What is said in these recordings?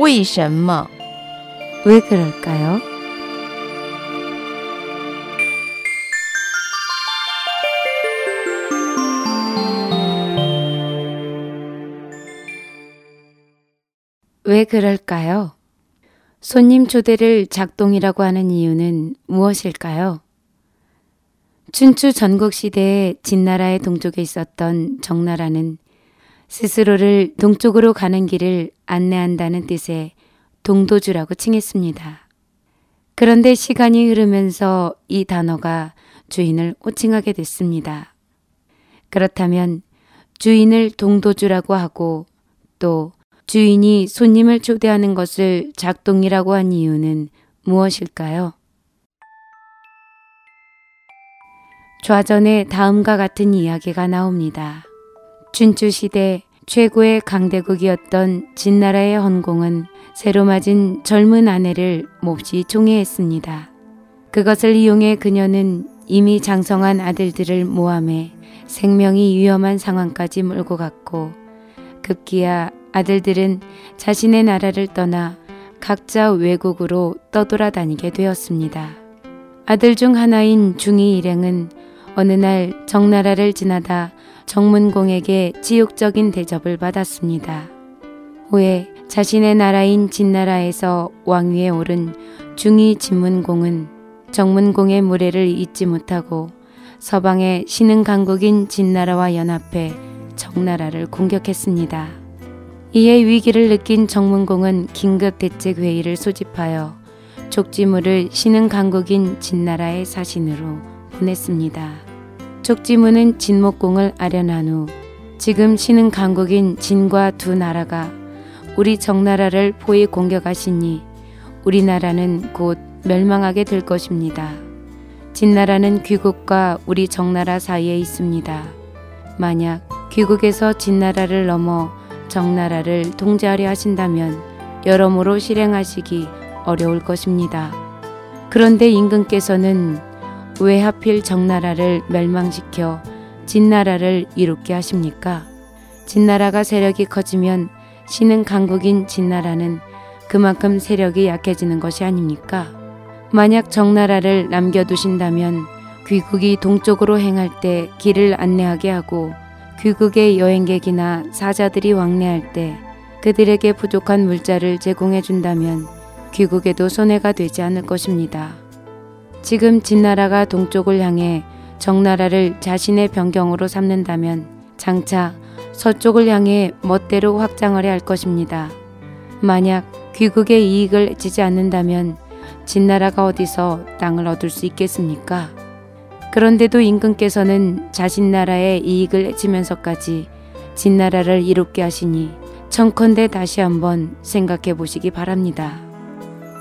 왜 그럴까요? 왜 그럴까요? 손님 초대를 작동이라고 하는 이유는 무엇일까요? 춘추 전국시대에 진나라의 동쪽에 있었던 정나라는 스스로를 동쪽으로 가는 길을 안내한다는 뜻의 동도주라고 칭했습니다. 그런데 시간이 흐르면서 이 단어가 주인을 호칭하게 됐습니다. 그렇다면 주인을 동도주라고 하고 또 주인이 손님을 초대하는 것을 작동이라고 한 이유는 무엇일까요? 좌전에 다음과 같은 이야기가 나옵니다. 춘추시대 최고의 강대국이었던 진나라의 헌공은 새로 맞은 젊은 아내를 몹시 총애했습니다. 그것을 이용해 그녀는 이미 장성한 아들들을 모함해 생명이 위험한 상황까지 몰고 갔고 급기야 아들들은 자신의 나라를 떠나 각자 외국으로 떠돌아다니게 되었습니다. 아들 중 하나인 중이 일행은 어느 날 정나라를 지나다 정문공에게 지욕적인 대접을 받았습니다. 후에 자신의 나라인 진나라에서 왕위에 오른 중이 진문공은 정문공의 무례를 잊지 못하고 서방의 신흥 강국인 진나라와 연합해 정나라를 공격했습니다. 이에 위기를 느낀 정문공은 긴급 대책 회의를 소집하여 족지무를 신흥 강국인 진나라의 사신으로 보냈습니다. 족지무는 진목공을 아련한 후 지금 신흥 강국인 진과 두 나라가 우리 정나라를 포위 공격하시니 우리나라는 곧 멸망하게 될 것입니다. 진나라는 귀국과 우리 정나라 사이에 있습니다. 만약 귀국에서 진나라를 넘어 정나라를 통제하려 하신다면 여러모로 실행하시기 어려울 것입니다. 그런데 임금께서는 왜 하필 정나라를 멸망시켜 진나라를 이롭게 하십니까? 진나라가 세력이 커지면 신흥 강국인 진나라는 그만큼 세력이 약해지는 것이 아닙니까? 만약 정나라를 남겨두신다면 귀국이 동쪽으로 행할 때 길을 안내하게 하고 귀국의 여행객이나 사자들이 왕래할 때 그들에게 부족한 물자를 제공해 준다면 귀국에도 손해가 되지 않을 것입니다. 지금 진나라가 동쪽을 향해 정나라를 자신의 변경으로 삼는다면 장차 서쪽을 향해 멋대로 확장하려 할 것입니다. 만약 귀국의 이익을 해치지 않는다면 진나라가 어디서 땅을 얻을 수 있겠습니까? 그런데도 임금께서는 자신 나라의 이익을 해치면서까지 진나라를 이롭게 하시니 청컨대 다시 한번 생각해 보시기 바랍니다.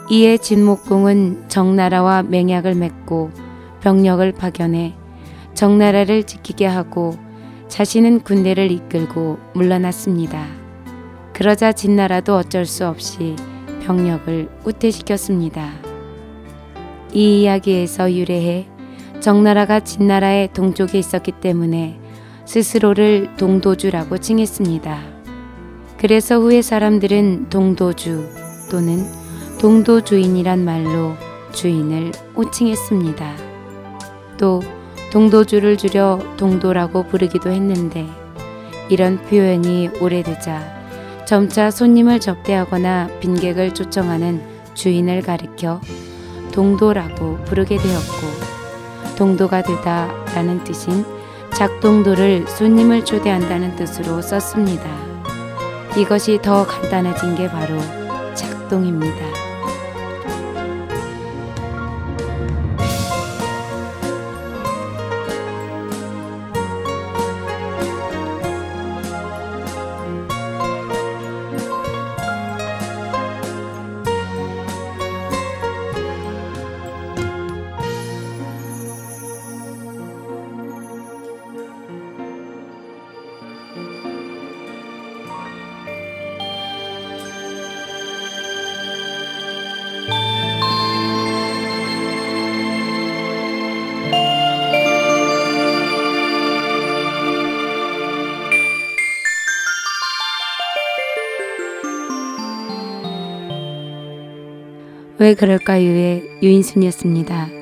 이에 진목공은 정나라와 맹약을 맺고 병력을 파견해 정나라를 지키게 하고 자신은 군대를 이끌고 물러났습니다. 그러자 진나라도 어쩔 수 없이 병력을 후퇴시켰습니다. 이 이야기에서 유래해 정나라가 진나라의 동쪽에 있었기 때문에 스스로를 동도주라고 칭했습니다. 그래서 후에 사람들은 동도주 또는 동도주인이란 말로 주인을 호칭했습니다. 또 동도주를 줄여 동도라고 부르기도 했는데 이런 표현이 오래되자 점차 손님을 접대하거나 빈객을 초청하는 주인을 가리켜 동도라고 부르게 되었고 동도가 되다 라는 뜻인 작동도를 손님을 초대한다는 뜻으로 썼습니다. 이것이 더 간단해진 게 바로 작동입니다. 왜 그럴까유의 유인순이었습니다.